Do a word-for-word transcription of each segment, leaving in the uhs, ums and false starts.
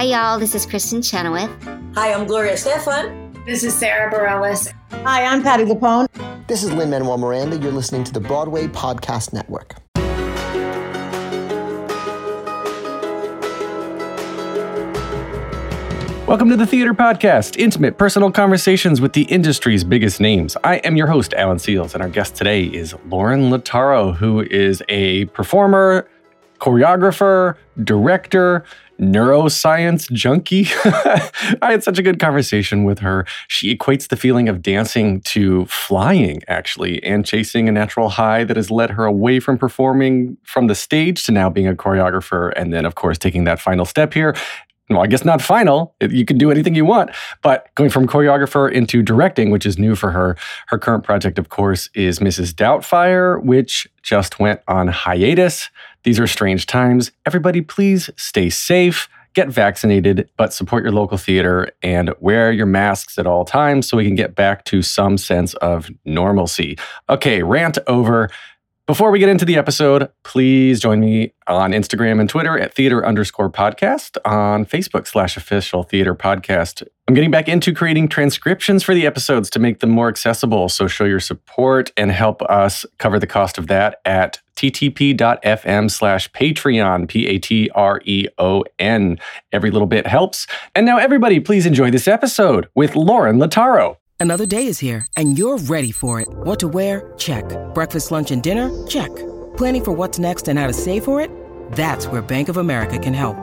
Hi, y'all. This is Kristen Chenoweth. Hi, I'm Gloria Stefan. This is Sarah Bareilles. Hi, I'm Patti LuPone. This is Lin-Manuel Miranda. You're listening to the Broadway Podcast Network. Welcome to the Theater Podcast, intimate personal conversations with the industry's biggest names. I am your host, Alan Seals, and our guest today is Lorin Latarro, who is a performer, choreographer, director, neuroscience junkie. I had such a good conversation with her. She equates the feeling of dancing to flying, actually, and chasing a natural high that has led her away from performing from the stage to now being a choreographer, and then, of course, taking that final step here. Well, I guess not final. You can do anything you want, but going from choreographer into directing, which is new for her. Her current project, of course, is Missus Doubtfire, which just went on hiatus. These are strange times. Everybody, please stay safe, get vaccinated, but support your local theater and wear your masks at all times so we can get back to some sense of normalcy. Okay, rant over. Before we get into the episode, please join me on Instagram and Twitter at theater underscore podcast, on Facebook slash official theater podcast. I'm getting back into creating transcriptions for the episodes to make them more accessible, so show your support and help us cover the cost of that at ttp.fm slash Patreon, P A T R E O N. Every little bit helps. And now everybody, please enjoy this episode with Lorin Latarro. Another day is here, and you're ready for it. What to wear? Check. Breakfast, lunch, and dinner? Check. Planning for what's next and how to save for it? That's where Bank of America can help.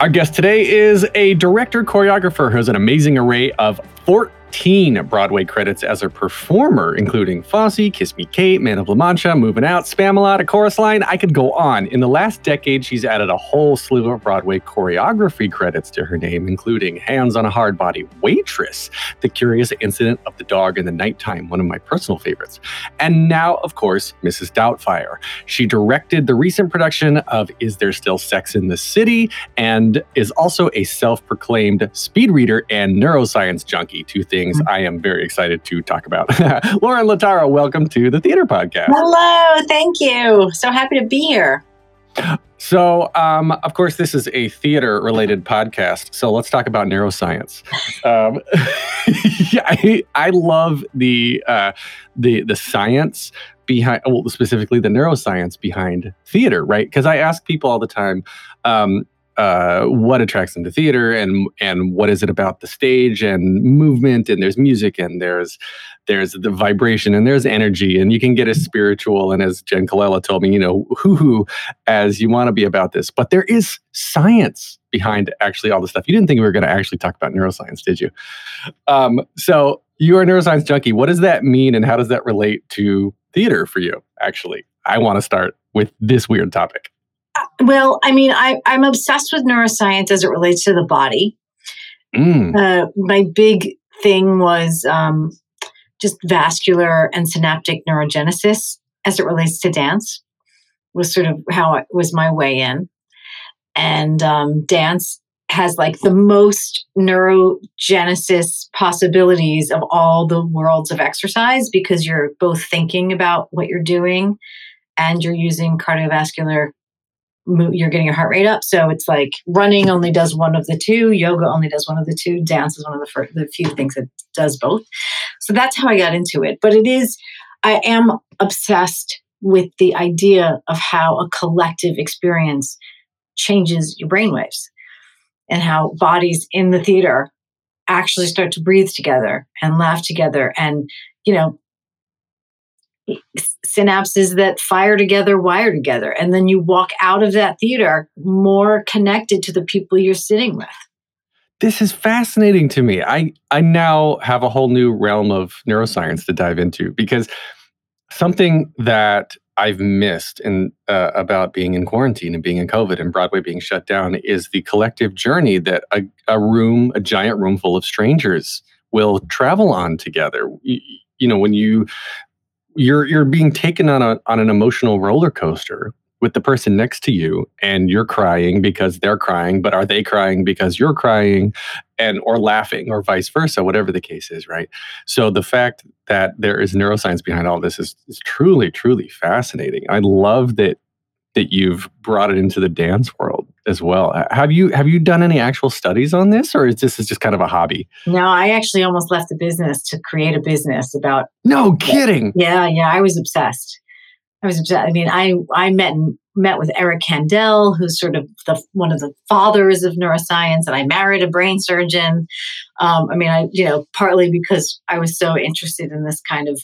Our guest today is a director choreographer who has an amazing array of fourteen Broadway credits as a performer, including Fosse, Kiss Me Kate, Man of La Mancha, Moving Out, Spamalot, A Chorus Line. I could go on. In the last decade, she's added a whole slew of Broadway choreography credits to her name, including Hands on a Hard Body, Waitress, The Curious Incident of the Dog in the Night-Time, one of my personal favorites. And now, of course, Missus Doubtfire. She directed the recent production of Is There Still Sex in the City, and is also a self-proclaimed speed reader and neuroscience junkie, two things I am very excited to talk about. Lorin Latarro, welcome to the Theater Podcast. Hello, thank you. So happy to be here. So, um, of course, this is a theater-related podcast, so let's talk about neuroscience. um, yeah, I, I love the uh, the the science behind, well, specifically the neuroscience behind theater, right? Because I ask people all the time, um, Uh, what attracts them to theater, and and what is it about the stage and movement, and there's music, and there's there's the vibration, and there's energy, and you can get as spiritual and, as Jen Colella told me, you know, hoo-hoo as you want to be about this. But there is science behind actually all the stuff. You didn't think we were going to actually talk about neuroscience, did you? Um, so you're a neuroscience junkie. What does that mean, and how does that relate to theater for you, actually? I want to start with this weird topic. Well, I mean, I, I'm obsessed with neuroscience as it relates to the body. Mm. Uh, my big thing was um, just vascular and synaptic neurogenesis as it relates to dance, was sort of how it was my way in. And um, dance has like the most neurogenesis possibilities of all the worlds of exercise, because you're both thinking about what you're doing and you're using cardiovascular, you're getting your heart rate up. So it's like running only does one of the two. Yoga only does one of the two. Dance is one of the, first, the few things that does both. So that's how I got into it. But it is, I am obsessed with the idea of how a collective experience changes your brainwaves, and how bodies in the theater actually start to breathe together and laugh together. And, you know, synapses that fire together, wire together. And then you walk out of that theater more connected to the people you're sitting with. This is fascinating to me. I, I now have a whole new realm of neuroscience to dive into, because something that I've missed in, uh, about being in quarantine and being in COVID and Broadway being shut down is the collective journey that a, a room, a giant room full of strangers will travel on together. You, you know, when you, you're, you're being taken on a, on an emotional roller coaster with the person next to you, and you're crying because they're crying, but are they crying because you're crying, and or laughing, or vice versa, whatever the case is, right? So the fact that there is neuroscience behind all this is, is truly, truly fascinating. I love that that you've brought it into the dance world as well. Have you have you done any actual studies on this, or is this is just kind of a hobby? No, I actually almost left the business to create a business about. No kidding. Yeah, yeah, I was obsessed. I was obsessed. I mean, I I met met with Eric Kandel, who's sort of the one of the fathers of neuroscience, and I married a brain surgeon. Um, I mean, I you know partly because I was so interested in this kind of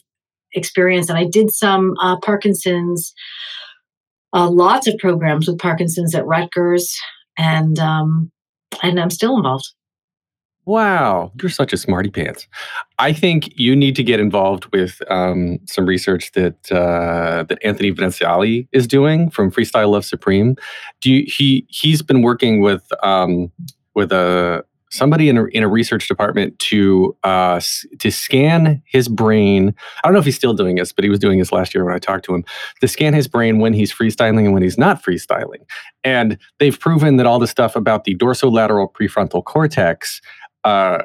experience, and I did some uh, Parkinson's, uh, lots of programs with Parkinson's at Rutgers, and um, and I'm still involved. Wow, you're such a smarty pants. I think you need to get involved with um, some research that uh, that Anthony Veneziale is doing from Freestyle Love Supreme. Do you, he he's been working with um, with a somebody in a, in a research department to uh, to scan his brain. I don't know if he's still doing this, but he was doing this last year when I talked to him, to scan his brain when he's freestyling and when he's not freestyling. And they've proven that all the stuff about the dorsolateral prefrontal cortex. Uh,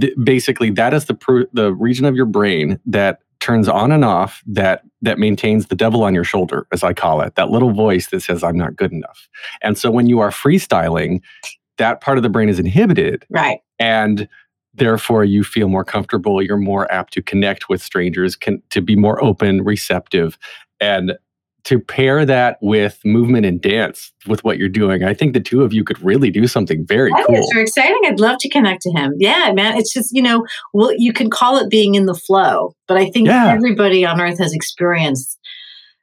th- basically, that is the pr- the region of your brain that turns on and off, that that maintains the devil on your shoulder, as I call it, that little voice that says, I'm not good enough. And so when you are freestyling, that part of the brain is inhibited. Right. And therefore, you feel more comfortable. You're more apt to connect with strangers, can, to be more open, receptive. And to pair that with movement and dance with what you're doing, I think the two of you could really do something very cool. I think it's very exciting. I'd love to connect to him. Yeah, man. It's just, you know, well, you can call it being in the flow, but I think yeah. everybody on earth has experienced,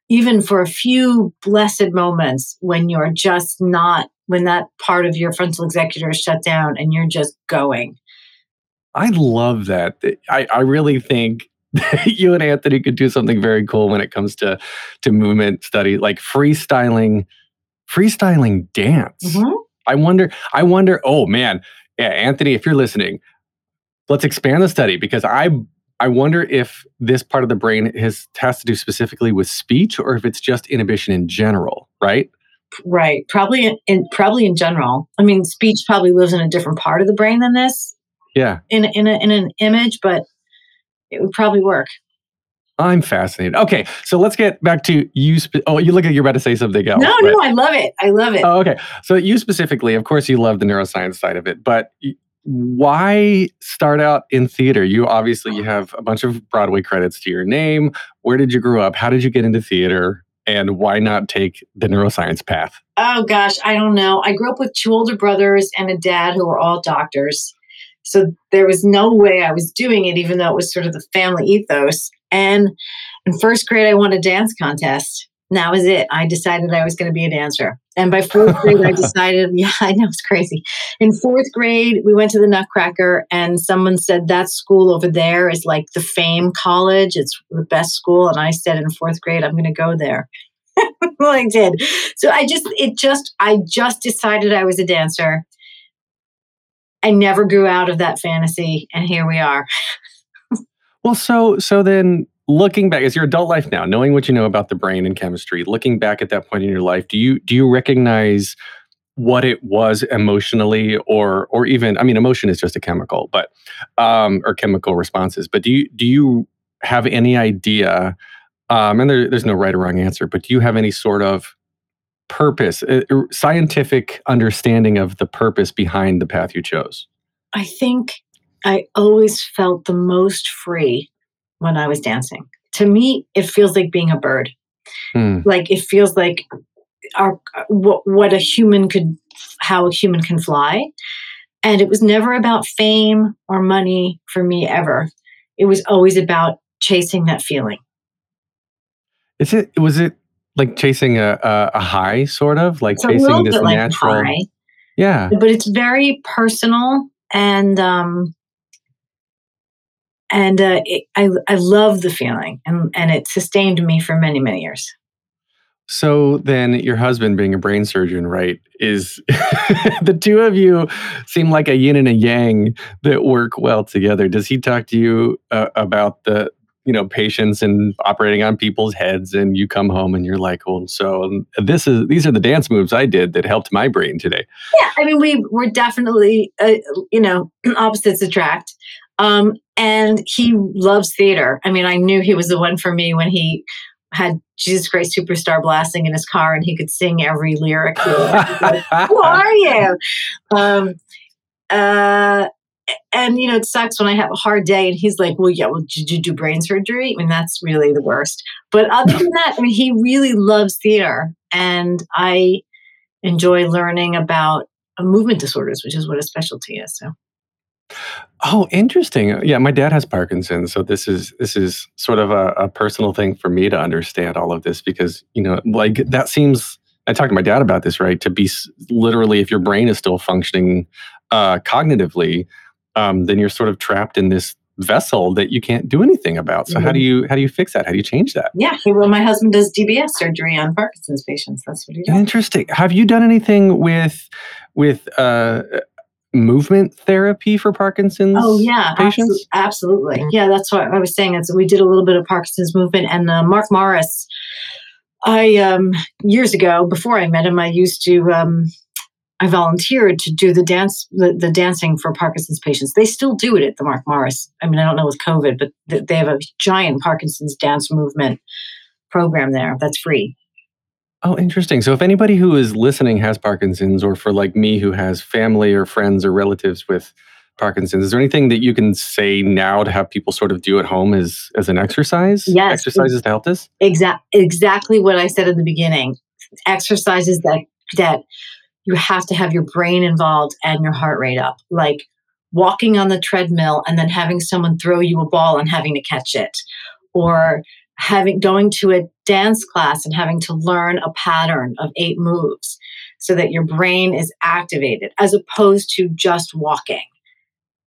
even for a few blessed moments, when you're just not, when that part of your frontal executor is shut down and you're just going. I love that. I, I really think you and Anthony could do something very cool when it comes to, to movement study, like freestyling, freestyling dance. Mm-hmm. I wonder, I wonder, oh man, yeah, Anthony, if you're listening, let's expand the study, because I, I wonder if this part of the brain has, has to do specifically with speech, or if it's just inhibition in general, right? Right. Probably in, in probably in general. I mean, speech probably lives in a different part of the brain than this. Yeah. In, in a, in an image, but it would probably work. I'm fascinated. Okay, so let's get back to you. Spe- oh, you look like you're about to say something else. No, no, I love it. I love it. Oh, okay. So you specifically, of course, you love the neuroscience side of it, but why start out in theater? You obviously you have a bunch of Broadway credits to your name. Where did you grow up? How did you get into theater? And why not take the neuroscience path? Oh, gosh, I don't know. I grew up with two older brothers and a dad who were all doctors. So there was no way I was doing it, even though it was sort of the family ethos. And in first grade, I won a dance contest. And that was it. I decided I was going to be a dancer. And by fourth grade, I decided, yeah, I know, it's crazy. In fourth grade, we went to the Nutcracker, and someone said, that school over there is like the Fame College. It's the best school. And I said in fourth grade, I'm going to go there. Well, I did. So I just, it just, I just decided I was a dancer. I never grew out of that fantasy, and here we are. Well, so so then looking back, as your adult life now, knowing what you know about the brain and chemistry, looking back at that point in your life, do you do you recognize what it was emotionally, or or even, I mean, emotion is just a chemical, but um, or chemical responses, but do you do you have any idea, um, and there, there's no right or wrong answer, but do you have any sort of purpose, uh, scientific understanding of the purpose behind the path you chose? I think I always felt the most free when I was dancing. To me, it feels like being a bird. Hmm. Like it feels like our what, what a human could, how a human can fly. And it was never about fame or money for me ever. It was always about chasing that feeling. Is it? Was it? Like chasing a, a a high, sort of like it's chasing this like natural, high, yeah. But it's very personal, and um, and uh, it, I I love the feeling, and and it sustained me for many many years. So then your husband being a brain surgeon, right, is the two of you seem like a yin and a yang that work well together. Does he talk to you uh, about the, you know, patients and operating on people's heads, and you come home and you're like, well, so this is, these are the dance moves I did that helped my brain today. Yeah. I mean, we were definitely, uh, you know, opposites attract. Um, and he loves theater. I mean, I knew he was the one for me when he had Jesus Christ Superstar blasting in his car and he could sing every lyric. He was like, who are you? Um, uh, And, you know, it sucks when I have a hard day and he's like, well, yeah, well, did you do brain surgery? I mean, that's really the worst. But other than that, I mean, he really loves theater. And I enjoy learning about movement disorders, which is what his specialty is. So. Oh, interesting. Yeah, my dad has Parkinson's. So this is this is sort of a, a personal thing for me to understand all of this because, you know, like that seems, I talked to my dad about this, right? To be literally, if your brain is still functioning uh, cognitively, Um, then you're sort of trapped in this vessel that you can't do anything about. So mm-hmm. how do you how do you fix that? How do you change that? Yeah, well, my husband does D B S surgery on Parkinson's patients. That's what he does. Interesting. Have you done anything with with uh, movement therapy for Parkinson's? Oh yeah, patients? Absolutely. absolutely. Mm-hmm. Yeah, that's what I was saying. It's, we did a little bit of Parkinson's movement, and uh, Mark Morris. I um, years ago, before I met him, I used to. Um, I volunteered to do the dance, the, the dancing for Parkinson's patients. They still do it at the Mark Morris. I mean, I don't know with COVID, but th- they have a giant Parkinson's dance movement program there that's free. Oh, interesting. So if anybody who is listening has Parkinson's, or for like me who has family or friends or relatives with Parkinson's, is there anything that you can say now to have people sort of do at home as, as an exercise? Yes. Exercises to help this? Exa- exactly what I said in the beginning. Exercises that that... You have to have your brain involved and your heart rate up, like walking on the treadmill and then having someone throw you a ball and having to catch it, or having going to a dance class and having to learn a pattern of eight moves so that your brain is activated as opposed to just walking.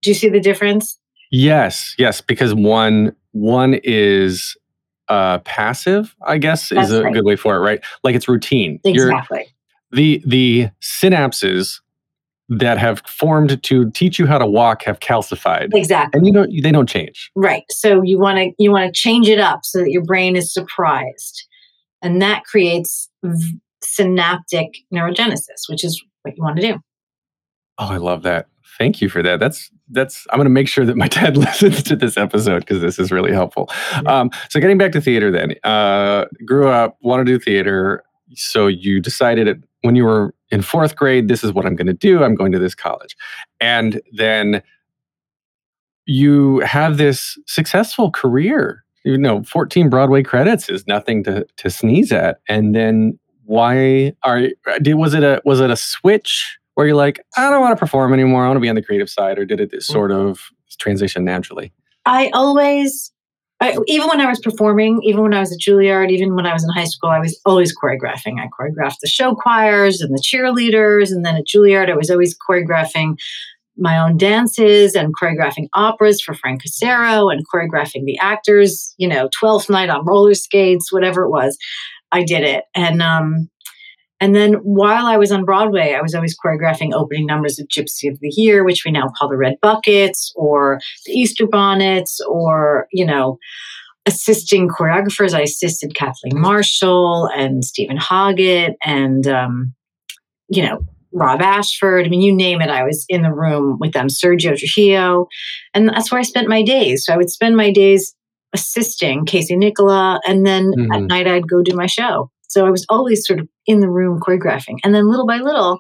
Do you see the difference? Yes, yes, because one one is uh, passive, I guess, That's is a right. good way for it, right? Like it's routine. Exactly. You're, The the synapses that have formed to teach you how to walk have calcified. Exactly. And you don't they don't change. Right. So you want to you want to change it up so that your brain is surprised. And that creates v- synaptic neurogenesis, which is what you want to do. Oh, I love that. Thank you for that. That's that's I'm going to make sure that my dad listens to this episode because this is really helpful. Mm-hmm. Um, so getting back to theater then. Uh, grew up, wanted to do theater. So you decided it when you were in fourth grade, this is what I'm going to do. I'm going to this college. And then you have this successful career. You know, fourteen Broadway credits is nothing to, to sneeze at. And then why are did was it a was it a switch where you're like, I don't want to perform anymore. I want to be on the creative side, or did it this sort of transition naturally? I always I, even when I was performing, even when I was at Juilliard, even when I was in high school, I was always choreographing. I choreographed the show choirs and the cheerleaders. And then at Juilliard, I was always choreographing my own dances and choreographing operas for Frank Casero and choreographing the actors, you know, twelfth night on roller skates, whatever it was, I did it. And, um, and then while I was on Broadway, I was always choreographing opening numbers of Gypsy of the Year, which we now call the Red Buckets or the Easter Bonnets, or, you know, assisting choreographers. I assisted Kathleen Marshall and Stephen Hoggett and, um, you know, Rob Ashford. I mean, you name it. I was in the room with them, Sergio Trujillo. And that's where I spent my days. So I would spend my days assisting Casey Nicola. And then mm-hmm. at night, I'd go do my show. So I was always sort of in the room choreographing. And then little by little,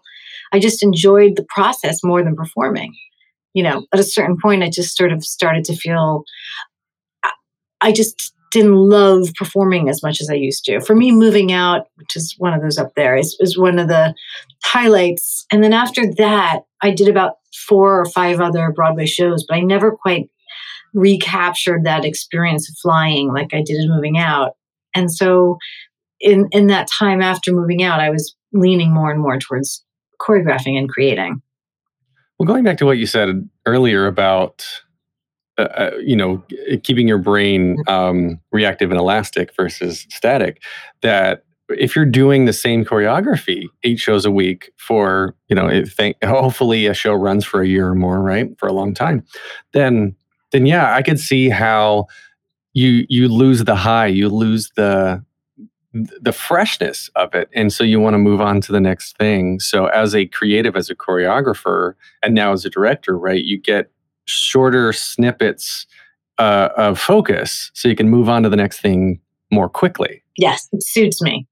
I just enjoyed the process more than performing. You know, at a certain point, I just sort of started to feel, I just didn't love performing as much as I used to. For me, Moving Out, which is one of those up there, is, is one of the highlights. And then after that, I did about four or five other Broadway shows, but I never quite recaptured that experience of flying like I did in Moving Out. And so In in that time after Moving Out, I was leaning more and more towards choreographing and creating. Well, going back to what you said earlier about, uh, you know, keeping your brain um, reactive and elastic versus static, that if you're doing the same choreography eight shows a week for, you know, if they, hopefully a show runs for a year or more, right? For a long time, then, then yeah, I could see how you, you lose the high, you lose the, the freshness of it. And so you want to move on to the next thing. So as a creative, as a choreographer, and now as a director, right, you get shorter snippets uh, of focus so you can move on to the next thing more quickly. Yes, it suits me.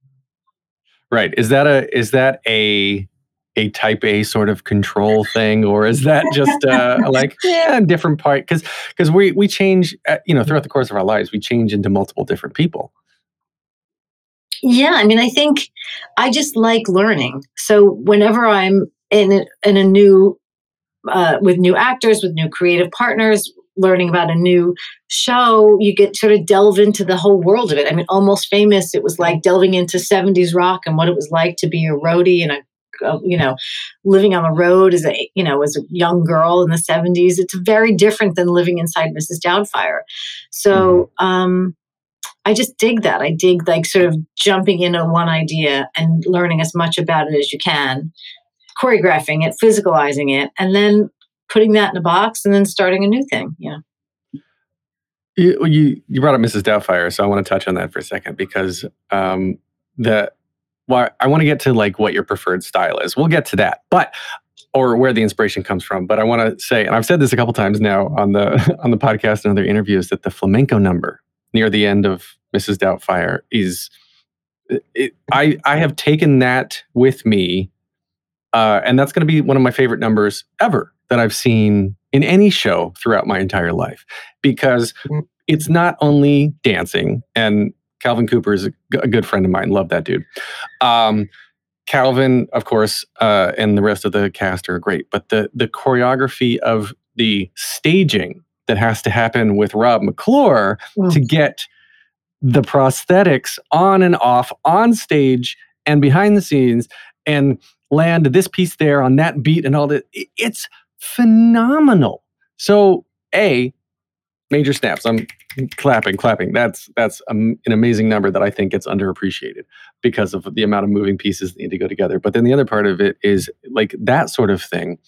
Right. Is that a is that a a type A sort of control thing, or is that just uh, like yeah, different part? Because because we we change, you know, throughout the course of our lives, we change into multiple different people. Yeah, I mean, I think I just like learning. So whenever I'm in a, in a new uh, with new actors, with new creative partners, learning about a new show, you get sort of delve into the whole world of it. I mean, Almost Famous, it was like delving into seventies rock and what it was like to be a roadie and a, a you know, living on the road as a, you know, as a young girl in the seventies. It's very different than living inside Missus Doubtfire. So um, I just dig that. I dig like sort of jumping into one idea and learning as much about it as you can, choreographing it, physicalizing it, and then putting that in a box and then starting a new thing. Yeah. You, you, you brought up Missus Doubtfire. So I want to touch on that for a second because um, the, well, I want to get to like what your preferred style is. We'll get to that, but, or where the inspiration comes from. But I want to say, and I've said this a couple times now on the, on the podcast and other interviews, that the flamenco number near the end of Missus Doubtfire is, it, I, I have taken that with me. Uh, and that's going to be one of my favorite numbers ever that I've seen in any show throughout my entire life, because it's not only dancing, and Calvin Cooper is a, g- a good friend of mine. Love that dude. Um, Calvin, of course, uh, and the rest of the cast are great, but the, the choreography of the staging that has to happen with Rob McClure wow. to get the prosthetics on and off on stage and behind the scenes and land this piece there on that beat and all that. It's phenomenal. So, A, major snaps. I'm clapping, clapping. That's that's um, an amazing number that I think gets underappreciated because of the amount of moving pieces that need to go together. But then the other part of it is like that sort of thing.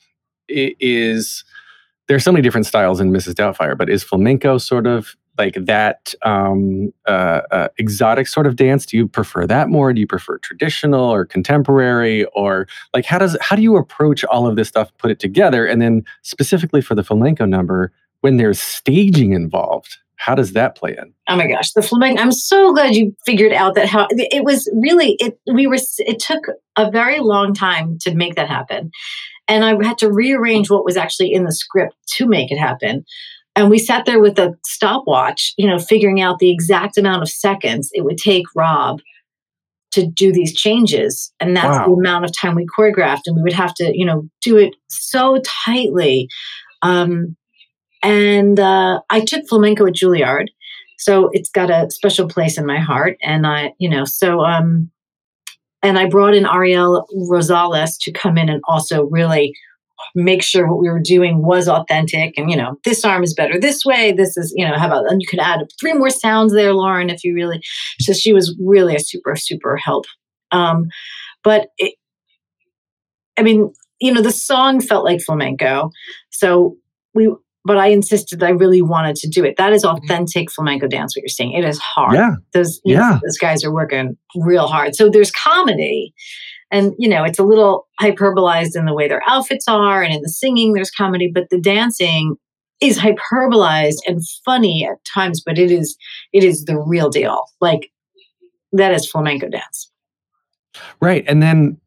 It is, there's so many different styles in Missus Doubtfire, but is flamenco sort of like that um, uh, uh, exotic sort of dance? Do you prefer that more? Do you prefer traditional or contemporary? Or like, how does how do you approach all of this stuff, put it together? And then specifically for the flamenco number, when there's staging involved, how does that play in? Oh my gosh, the flamenco! I'm so glad you figured out that how it was really. It we were. It took a very long time to make that happen, and I had to rearrange what was actually in the script to make it happen. And we sat there with a stopwatch, you know, figuring out the exact amount of seconds it would take Rob to do these changes. And that's wow. the amount of time we choreographed. And we would have to, you know, do it so tightly. Um, and uh, I took flamenco at Juilliard. So it's got a special place in my heart. And I, you know, so, um, and I brought in Ariel Rosales to come in and also really make sure what we were doing was authentic. And, you know, this arm is better this way. This is, you know, how about, and you could add three more sounds there, Lorin, if you really, so she was really a super, super help. Um, but it, I mean, you know, the song felt like flamenco. So we, but I insisted that I really wanted to do it. That is authentic flamenco dance, what you're seeing. It is hard. Yeah. Those, you yeah. know, those guys are working real hard. So there's comedy. And, you know, it's a little hyperbolized in the way their outfits are, and in the singing, there's comedy, but the dancing is hyperbolized and funny at times, but it is it is the real deal. Like, that is flamenco dance. Right. And then,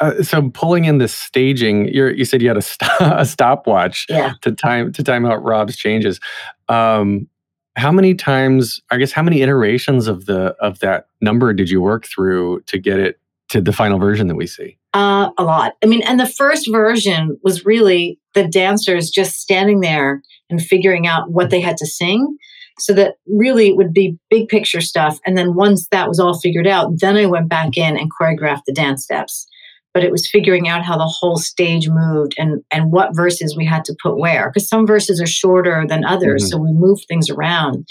uh, so pulling in the staging, you're, you said you had a, st- a stopwatch yeah. to time to time out Rob's changes. Um, how many times, I guess, how many iterations of the of that number did you work through to get it to the final version that we see? Uh, a lot. I mean, and the first version was really the dancers just standing there and figuring out what they had to sing, so that really it would be big picture stuff. And then once that was all figured out, then I went back in and choreographed the dance steps. But it was figuring out how the whole stage moved and, and what verses we had to put where, because some verses are shorter than others. Mm-hmm. So we moved things around.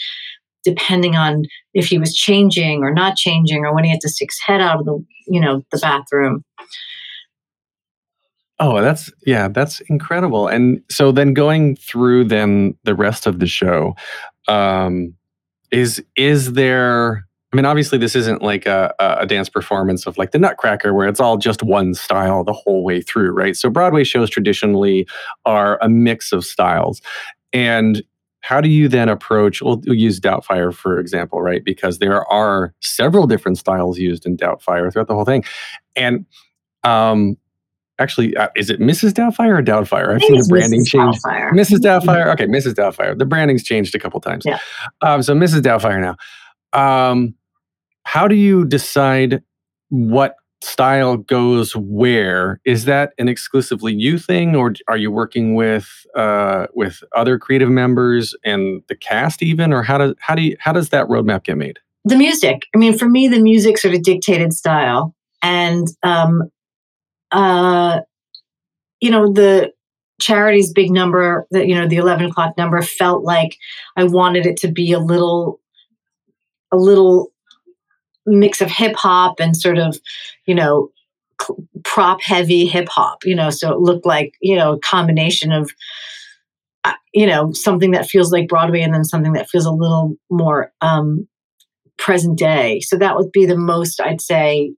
depending on if he was changing or not changing or when he had to stick his head out of the, you know, the bathroom. Oh, that's, yeah, that's incredible. And so then going through then the rest of the show, um, is, is there, I mean, obviously this isn't like a, a dance performance of like the Nutcracker where it's all just one style the whole way through, right? So Broadway shows traditionally are a mix of styles. And how do you then approach, we'll, we'll use Doubtfire for example, right? Because there are several different styles used in Doubtfire throughout the whole thing. And, um, Actually, uh, is it Missus Doubtfire or Doubtfire? I've seen the branding change. Missus Doubtfire. Okay, Missus Doubtfire. The branding's changed a couple times. Yeah. Um, so Missus Doubtfire now. Um, how do you decide what style goes where? Is that an exclusively you thing, or are you working with uh, with other creative members and the cast even, or how does how do you, how does that roadmap get made? The music. I mean, for me, the music sort of dictated style, and. Um, Uh, you know, the charity's big number, the, you know, the eleven o'clock number felt like I wanted it to be a little, a little mix of hip hop and sort of, you know, cl- prop heavy hip hop, you know, so it looked like, you know, a combination of, uh, you know, something that feels like Broadway and then something that feels a little more um, present day. So that would be the most, I'd say,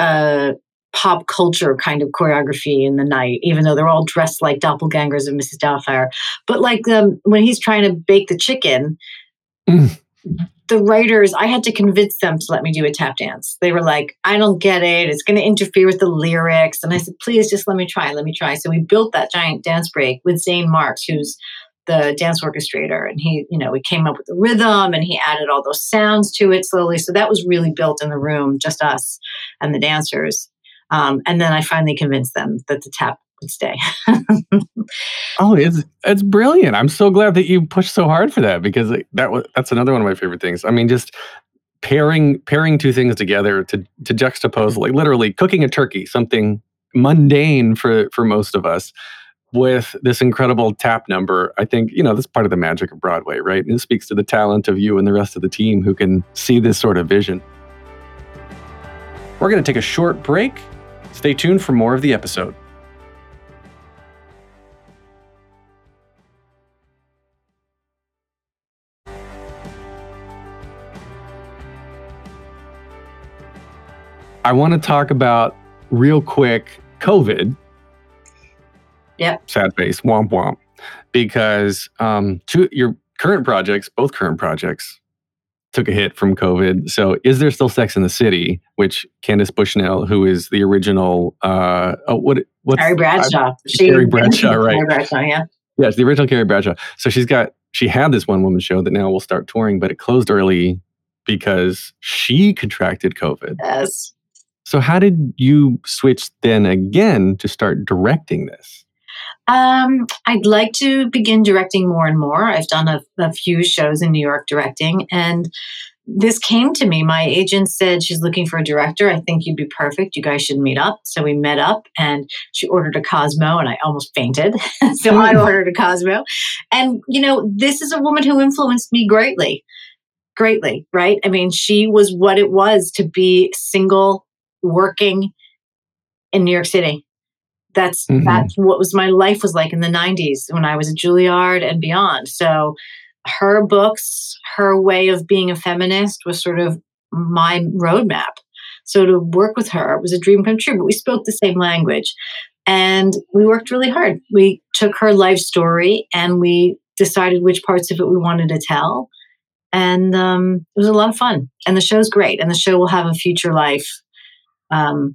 uh, pop culture kind of choreography in the night, even though they're all dressed like doppelgangers of Missus Doubtfire. But like um, when he's trying to bake the chicken, mm. the writers, I had to convince them to let me do a tap dance. They were like, I don't get it. It's going to interfere with the lyrics. And I said, please just let me try. Let me try. So we built that giant dance break with Zane Marks, who's the dance orchestrator. And he, you know, we came up with the rhythm and he added all those sounds to it slowly. So that was really built in the room, just us and the dancers. Um, and then I finally convinced them that the tap would stay. Oh, it's it's brilliant! I'm so glad that you pushed so hard for that, because that was that's another one of my favorite things. I mean, just pairing pairing two things together to to juxtapose, like literally cooking a turkey, something mundane for for most of us, with this incredible tap number. I think, you know, that's part of the magic of Broadway, right? And it speaks to the talent of you and the rest of the team who can see this sort of vision. We're going to take a short break. Stay tuned for more of the episode. I want to talk about, real quick, COVID. Yep. Sad face, womp womp. Because um, two, your current projects, both current projects, took a hit from COVID. So Is There Still Sex in the City, which Candace Bushnell, who is the original, uh, oh, what, what's Carrie Bradshaw. She, Carrie Bradshaw, right. Carrie Bradshaw, yeah. Yeah, it's the original Carrie Bradshaw. So she's got, she had this one woman show that now will start touring, but it closed early because she contracted COVID. Yes. So how did you switch then again to start directing this? Um, I'd like to begin directing more and more. I've done a, a few shows in New York directing, and this came to me. My agent said, she's looking for a director. I think you'd be perfect. You guys should meet up. So we met up, and she ordered a Cosmo, and I almost fainted. So I ordered a Cosmo. And, you know, this is a woman who influenced me greatly, greatly, right? I mean, she was what it was to be single, working in New York City. That's mm-hmm. that's what was my life was like in the nineties when I was at Juilliard and beyond. So her books, her way of being a feminist was sort of my roadmap. So to work with her was a dream come true, but we spoke the same language. And we worked really hard. We took her life story and we decided which parts of it we wanted to tell. And um, it was a lot of fun. And the show's great. And the show will have a future life. Um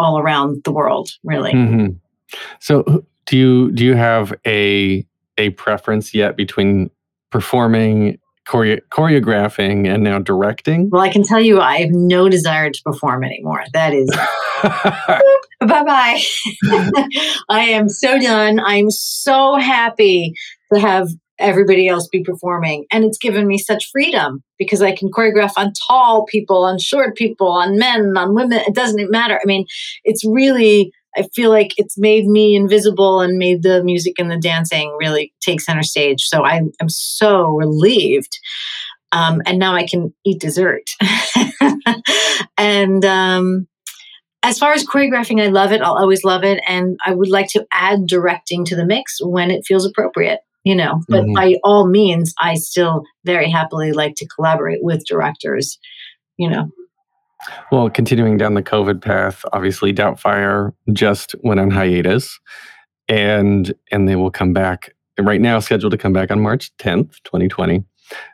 all around the world, really. Mm-hmm. So do you do you have a a preference yet between performing, chore- choreographing, and now directing? Well, I can tell you I have no desire to perform anymore. That is, bye-bye. I am so done. I'm so happy to have everybody else be performing. And it's given me such freedom because I can choreograph on tall people, on short people, on men, on women. It doesn't matter. I mean, it's really, I feel like it's made me invisible and made the music and the dancing really take center stage. So I am so relieved. Um, and now I can eat dessert. And um, as far as choreographing, I love it. I'll always love it. And I would like to add directing to the mix when it feels appropriate, you know. But mm-hmm. by all means, I still very happily like to collaborate with directors, you know. Well, continuing down the COVID path, obviously Doubtfire just went on hiatus, and and they will come back right now, scheduled to come back on March tenth, twenty twenty.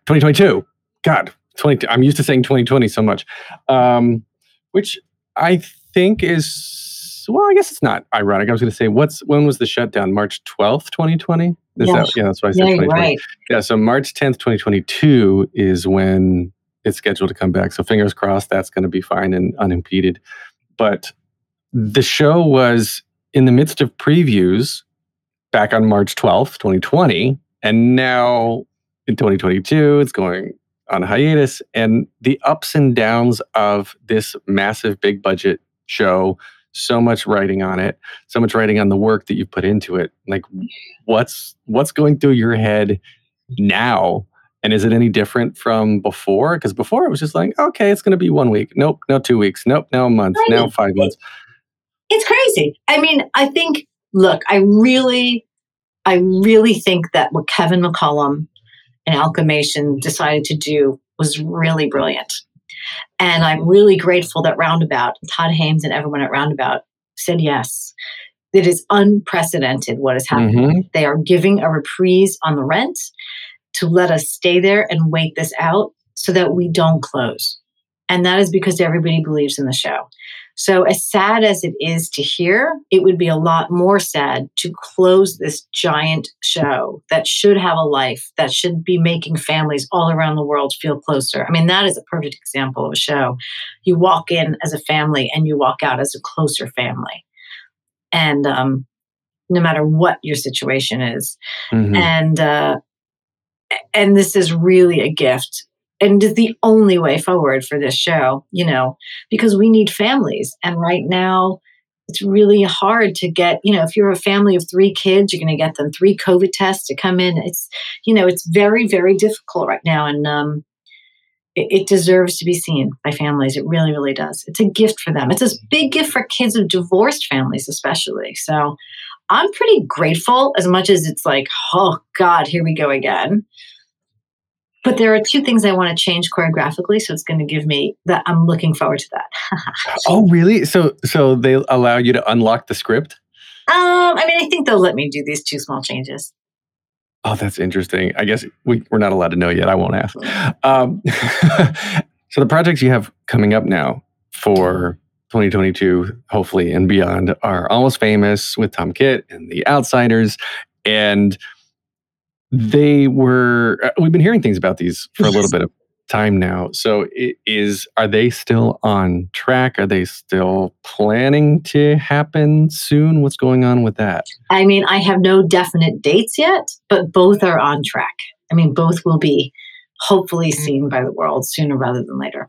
twenty twenty-two. God, twenty I'm used to saying twenty twenty so much. Um, which I think is, well, I guess it's not ironic. I was going to say, what's when was the shutdown? March twelfth, twenty twenty? Is yeah. That, yeah, that's why I said yeah, right. Yeah, so March tenth, twenty twenty-two is when it's scheduled to come back. So fingers crossed that's going to be fine and unimpeded. But the show was in the midst of previews back on March twelfth, twenty twenty. And now in twenty twenty-two, it's going on hiatus. And the ups and downs of this massive big budget show, so much writing on it, so much writing on the work that you put into it. Like what's what's going through your head now? And is it any different from before? Because before it was just like, okay, it's going to be one week. Nope, no two weeks. Nope, now a month. Right. Now five months. It's crazy. I mean, I think, look, I really, I really think that what Kevin McCollum and Alchemation decided to do was really brilliant. And I'm really grateful that Roundabout, Todd Haynes and everyone at Roundabout said yes. It is unprecedented what is happening. Mm-hmm. They are giving a reprise on the rent to let us stay there and wait this out so that we don't close. And that is because everybody believes in the show. So as sad as it is to hear, it would be a lot more sad to close this giant show that should have a life, that should be making families all around the world feel closer. I mean, that is a perfect example of a show. You walk in as a family and you walk out as a closer family. And um, no matter what your situation is. Mm-hmm. And, uh, And this is really a gift and is the only way forward for this show, you know, because we need families. And right now it's really hard to get, you know, if you're a family of three kids, you're going to get them three COVID tests to come in. It's, you know, it's very, very difficult right now. And um, it, it deserves to be seen by families. It really, really does. It's a gift for them. It's a big gift for kids of divorced families, especially. So I'm pretty grateful, as much as it's like, oh God, here we go again. But there are two things I want to change choreographically, so it's going to give me that. I'm looking forward to that. Oh, really? So, so they allow you to unlock the script? Um, I mean, I think they'll let me do these two small changes. Oh, that's interesting. I guess we, we're not allowed to know yet. I won't ask. Um, so the projects you have coming up now for twenty twenty-two, hopefully, and beyond are Almost Famous with Tom Kitt and The Outsiders. And they were, we've been hearing things about these for a little bit of time now. So it is, are they still on track? Are they still planning to happen soon? What's going on with that? I mean, I have no definite dates yet, but both are on track. I mean, both will be hopefully seen by the world sooner rather than later.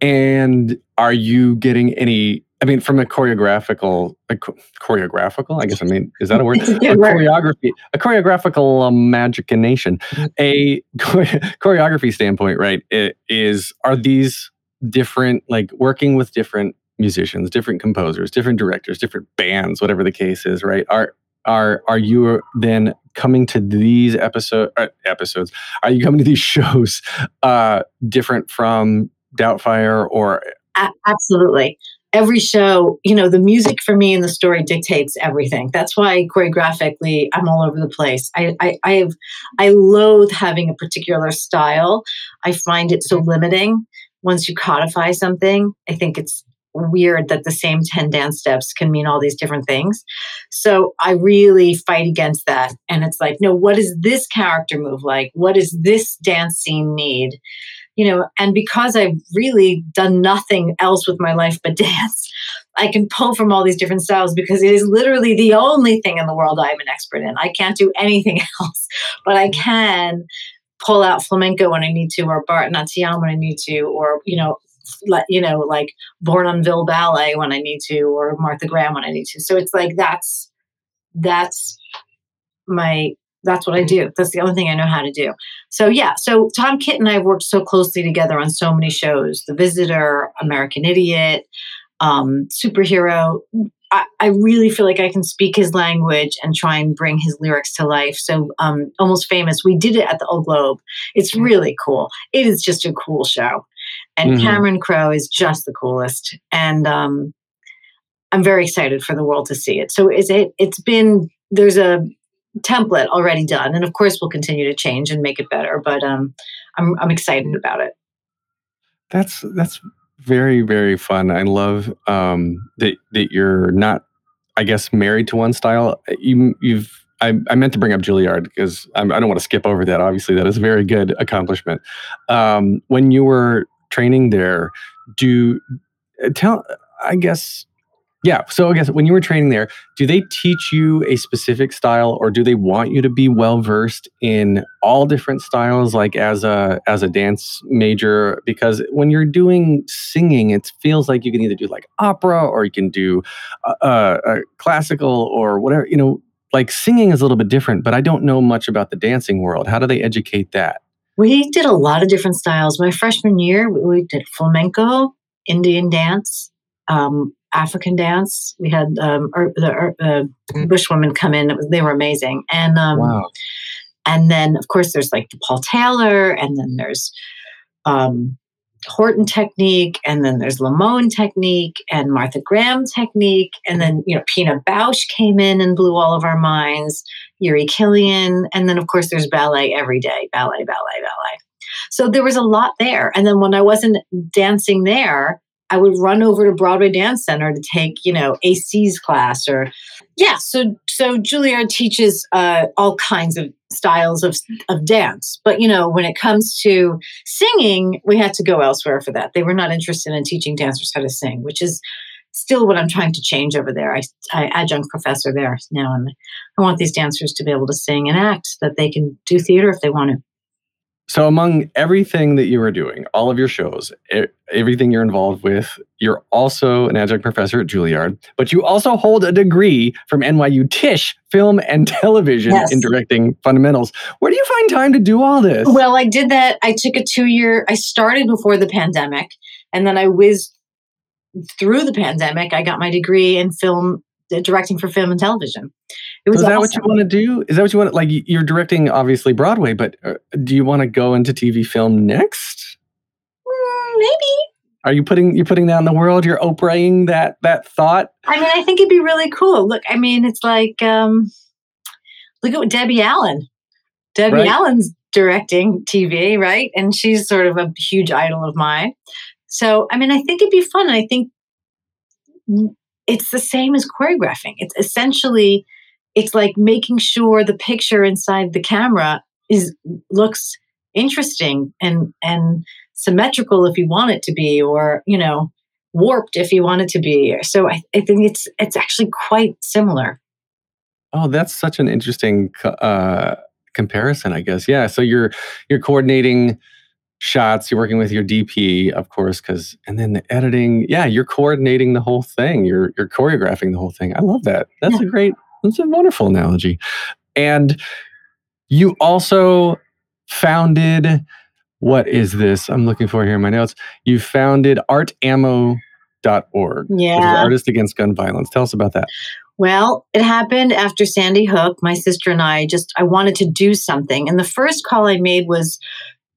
And are you getting any, I mean, from a choreographical, a cho- choreographical, I guess, I mean, is that a word? a choreography, a choreographical imagination, a chore- choreography standpoint, right? It is, are these different, like working with different musicians, different composers, different directors, different bands, whatever the case is, right? Are, Are are you then coming to these episode, uh, episodes, are you coming to these shows uh, different from Doubtfire or? A- absolutely. Every show, you know, the music for me and the story dictates everything. That's why choreographically I'm all over the place. I I I, have, I loathe having a particular style. I find it so limiting. Once you codify something, I think it's weird that the same ten dance steps can mean all these different things. So I really fight against that. And it's like, no, what does this character move like? What does this dance scene need? You know, and because I've really done nothing else with my life but dance, I can pull from all these different styles because it is literally the only thing in the world I'm an expert in. I can't do anything else, but I can pull out flamenco when I need to, or Bharatanatyam when I need to, or, you know, you know, like Bournonville Ballet when I need to, or Martha Graham when I need to. So it's like, that's, that's my that's what I do. That's the only thing I know how to do. So yeah, so Tom Kitt and I have worked so closely together on so many shows, The Visitor, American Idiot, um, Superhero. I, I really feel like I can speak his language and try and bring his lyrics to life. So um, Almost Famous, we did it at the Old Globe. It's really cool. It is just a cool show. And mm-hmm. Cameron Crowe is just the coolest. And um, I'm very excited for the world to see it. So it's, it, it's been, there's a template already done. And of course, we'll continue to change and make it better. But um, I'm I'm excited about it. That's that's very, very fun. I love um, that that you're not, I guess, married to one style. You, you've I, I meant to bring up Juilliard because I don't want to skip over that. Obviously, that is a very good accomplishment. Um, when you were training there, do tell, I guess, yeah. So I guess when you were training there, do they teach you a specific style, or do they want you to be well-versed in all different styles, like as a, as a dance major? Because when you're doing singing, it feels like you can either do like opera, or you can do uh, a classical or whatever, you know. Like singing is a little bit different, but I don't know much about the dancing world. How do they educate that? We did a lot of different styles. My freshman year, we did flamenco, Indian dance, um, African dance. We had um, er, the er, uh, Bushwomen come in. It was, they were amazing. And um, wow. And then, of course, there's like the Paul Taylor, and then there's um, Horton technique, and then there's Lamone technique, and Martha Graham technique, and then, you know, Pina Bausch came in and blew all of our minds, Yuri Killian, and then, of course, there's ballet every day, ballet, ballet, ballet. So there was a lot there. And then when I wasn't dancing there, I would run over to Broadway Dance Center to take, you know, A C's class or, yeah, so so Juilliard teaches uh, all kinds of styles of of dance. But, you know, when it comes to singing, we had to go elsewhere for that. They were not interested in teaching dancers how to sing, which is still what I'm trying to change over there. I, I adjunct professor there now, and I want these dancers to be able to sing and act, that they can do theater if they want to. So among everything that you are doing, all of your shows, everything you're involved with, you're also an adjunct professor at Juilliard, but you also hold a degree from N Y U Tisch Film and Television yes. in directing fundamentals. Where do you find time to do all this? Well, I did that. I took a two-year, I started before the pandemic, and then I whizzed through the pandemic. I got my degree in film, directing for film and television. It was so is that awesome. What you want to do? Is that what you want? Like, you're directing, obviously, Broadway, but uh, do you want to go into T V film next? Mm, maybe. Are you putting, you're putting that in the world? You're Oprahing that, that thought? I mean, I think it'd be really cool. Look, I mean, it's like, um, look at what Debbie Allen. Debbie right. Allen's directing T V, right? And she's sort of a huge idol of mine. So, I mean, I think it'd be fun. And I think it's the same as choreographing. It's essentially, it's like making sure the picture inside the camera is looks interesting and and symmetrical if you want it to be, or, you know, warped if you want it to be. So I, I think it's it's actually quite similar. Oh, that's such an interesting uh, comparison, I guess. Yeah. So you're you're coordinating shots, you're working with your D P, of course, because, and then the editing. Yeah, you're coordinating the whole thing. You're you're choreographing the whole thing. I love that. That's yeah. a great. It's a wonderful analogy. And you also founded, what is this? I'm looking for here in my notes. You founded art ammo dot org, yeah. which is Artists Against Gun Violence. Tell us about that. Well, it happened after Sandy Hook. My sister and I just, I wanted to do something. And the first call I made was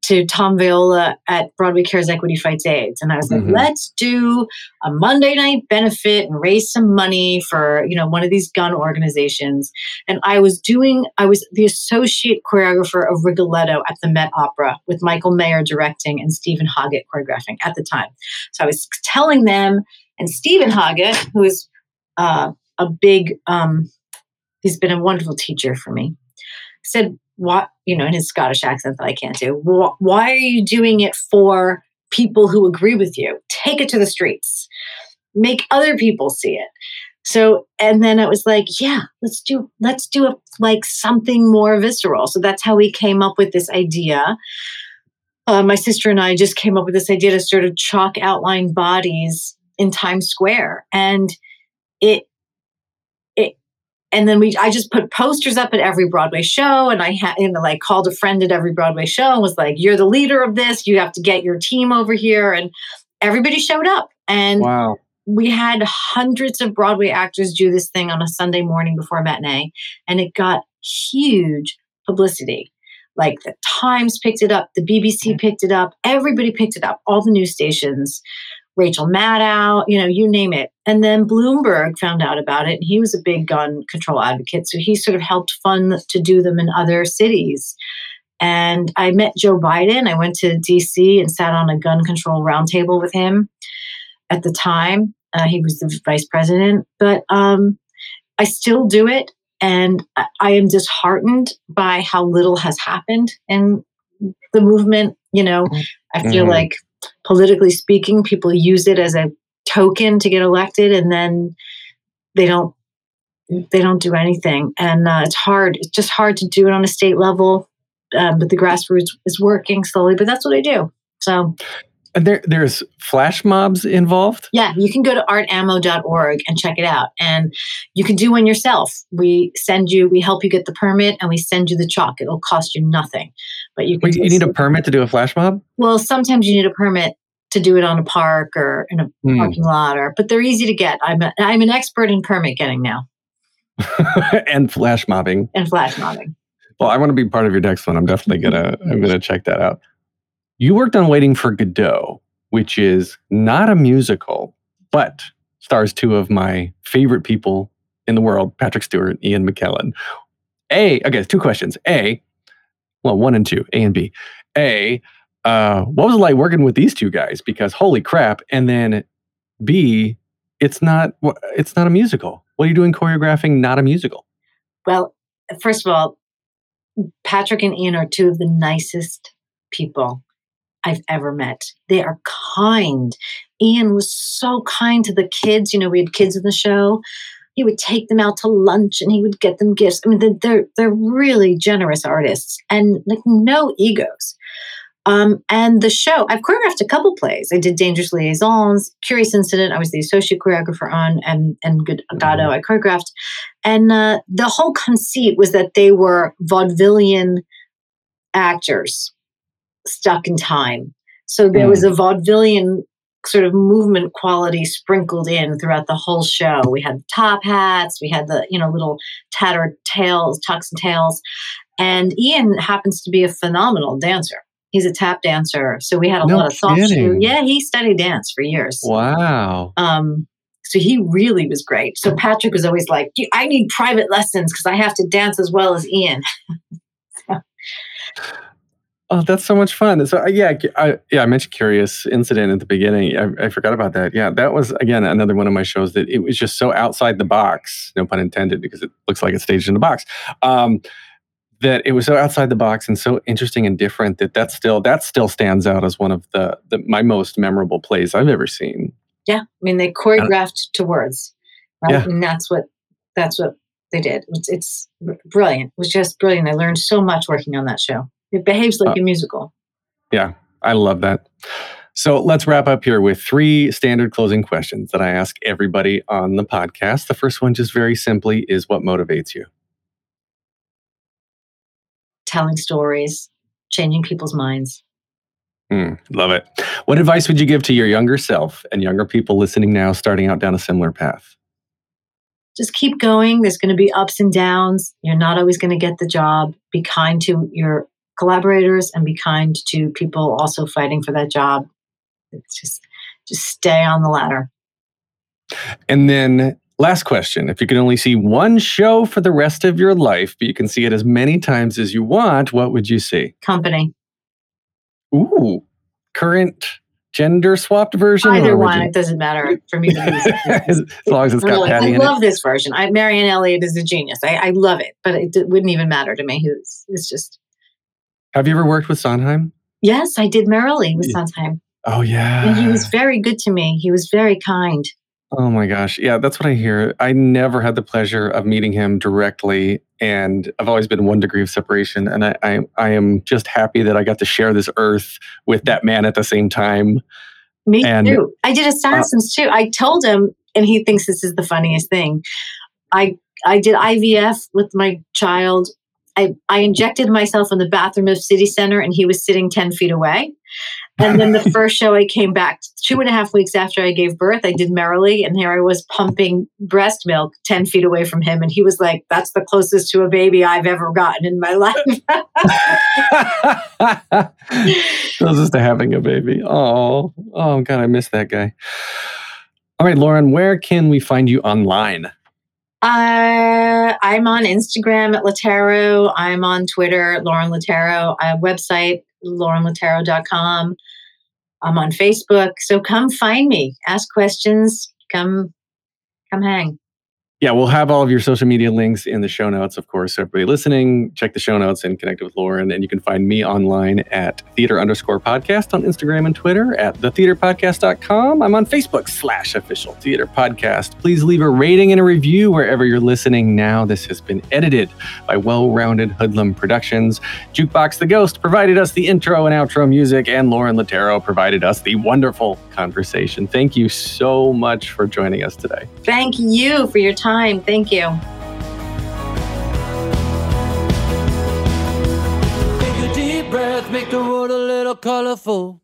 to Tom Viola at Broadway Cares Equity Fights AIDS. And I was like, mm-hmm. let's do a Monday night benefit and raise some money for, you know, one of these gun organizations. And I was doing, I was the associate choreographer of Rigoletto at the Met Opera with Michael Mayer directing and Stephen Hoggett choreographing at the time. So I was telling them, and Stephen Hoggett, who is uh, a big, um, he's been a wonderful teacher for me, said, what, you know, in his Scottish accent that I can't do, why are you doing it for people who agree with you? Take it to the streets. Make other people see it. So, and then I was like, yeah, let's do, let's do a, like something more visceral. So that's how we came up with this idea. Uh, my sister and I just came up with this idea to sort of chalk outline bodies in Times Square. And it, it, And then we, I just put posters up at every Broadway show, and I had, you know, like called a friend at every Broadway show and was like, "You're the leader of this. You have to get your team over here." And everybody showed up, and wow. we had hundreds of Broadway actors do this thing on a Sunday morning before matinee, and it got huge publicity. Like the Times picked it up, the B B C picked it up, everybody picked it up, all the news stations. Rachel Maddow, you know, you name it. And then Bloomberg found out about it. And he was a big gun control advocate. So he sort of helped fund to do them in other cities. And I met Joe Biden. I went to D C and sat on a gun control roundtable with him at the time. Uh, he was the vice president. But um, I still do it. And I, I am disheartened by how little has happened in the movement. You know, I feel mm-hmm. like... politically speaking, people use it as a token to get elected, and then they don't they don't do anything. And uh, it's hard. It's just hard to do it on a state level. Um, but the grassroots is working slowly. But that's what I do. So there, there's flash mobs involved. Yeah, you can go to art ammo dot org and check it out, and you can do one yourself. We send you. We help you get the permit, and we send you the chalk. It'll cost you nothing. But you, can Wait, you need a permit to do a flash mob? Well, sometimes you need a permit to do it on a park or in a mm. parking lot, or but they're easy to get. I'm a, I'm an expert in permit getting now. and flash mobbing. And flash mobbing. Well, I want to be part of your next one. I'm definitely gonna I'm gonna check that out. You worked on Waiting for Godot, which is not a musical, but stars two of my favorite people in the world, Patrick Stewart, Ian McKellen. A, okay, two questions. A. Well, one and two, A and B. A, uh, what was it like working with these two guys? Because holy crap! And then B, it's not it's not a musical. What are you doing choreographing? Not a musical. Well, first of all, Patrick and Ian are two of the nicest people I've ever met. They are kind. Ian was so kind to the kids. You know, we had kids in the show. He would take them out to lunch and he would get them gifts. I mean, they're they're really generous artists and like no egos. Um, and the show, I've choreographed a couple plays. I did Dangerous Liaisons, Curious Incident. I was the associate choreographer on and and Godot. I choreographed, and uh, the whole conceit was that they were vaudevillian actors stuck in time. So there was a vaudevillian sort of movement quality sprinkled in throughout the whole show. We had top hats, we had the, you know, little tattered tails, tucks and tails. And Ian happens to be a phenomenal dancer. He's a tap dancer. So we had a no lot of soft shoe. Yeah, he studied dance for years. Wow. Um, so he really was great. So Patrick was always like, I need private lessons because I have to dance as well as Ian. so. Oh, that's so much fun. So, uh, yeah, I, yeah, I mentioned Curious Incident at the beginning. I, I forgot about that. Yeah, that was, again, another one of my shows that it was just so outside the box, no pun intended, because it looks like it's staged in a box, um, that it was so outside the box and so interesting and different that that still that still stands out as one of the, the my most memorable plays I've ever seen. Yeah, I mean, they choreographed to words, right? Yeah. And that's what, that's what they did. It's, it's brilliant. It was just brilliant. I learned so much working on that show. It behaves like uh, a musical. Yeah, I love that. So let's wrap up here with three standard closing questions that I ask everybody on the podcast. The first one, just very simply, is what motivates you? Telling stories, changing people's minds. Mm, love it. What advice would you give to your younger self and younger people listening now, starting out down a similar path? Just keep going. There's going to be ups and downs. You're not always going to get the job. Be kind to your collaborators and be kind to people also fighting for that job. It's just, just stay on the ladder. And then last question, if you could only see one show for the rest of your life, but you can see it as many times as you want, what would you see? Company. Ooh, current gender swapped version? Either one, it doesn't matter for me. To as long as it's got really, Patti in it. I love this version. I, Marianne Elliott is a genius. I, I love it, but it, it wouldn't even matter to me. It's, it's just... Have you ever worked with Sondheim? Yes, I did Merrily with Sondheim. Oh, yeah. And he was very good to me. He was very kind. Oh, my gosh. Yeah, that's what I hear. I never had the pleasure of meeting him directly, and I've always been one degree of separation, and I, I, I am just happy that I got to share this earth with that man at the same time. Me and, too. I did Assassins, uh, too. I told him, and he thinks this is the funniest thing. I I did I V F with my child. I, I injected myself in the bathroom of City Center and he was sitting ten feet away. And then the first show I came back two and a half weeks after I gave birth, I did Merrily. And here I was pumping breast milk ten feet away from him. And he was like, that's the closest to a baby I've ever gotten in my life. Closest to having a baby. Oh, oh God, I miss that guy. All right, Lorin, where can we find you online? Uh, I'm on Instagram at Latarro. I'm on Twitter, Lorin Latarro. I have a website, Lorin Latarro dot com. I'm on Facebook. So come find me. Ask questions. Come, come hang. Yeah, we'll have all of your social media links in the show notes, of course. So everybody listening, check the show notes and connect with Lorin. And you can find me online at theater underscore podcast on Instagram and Twitter, at the theater podcast dot com. I'm on Facebook slash official theater podcast. Please leave a rating and a review wherever you're listening now. This has been edited by Well-Rounded Hoodlum Productions. Jukebox the Ghost provided us the intro and outro music, and Lorin Latarro provided us the wonderful conversation. Thank you so much for joining us today. Thank you for your time. Time. Thank you. Take a deep breath, make the world a little colorful.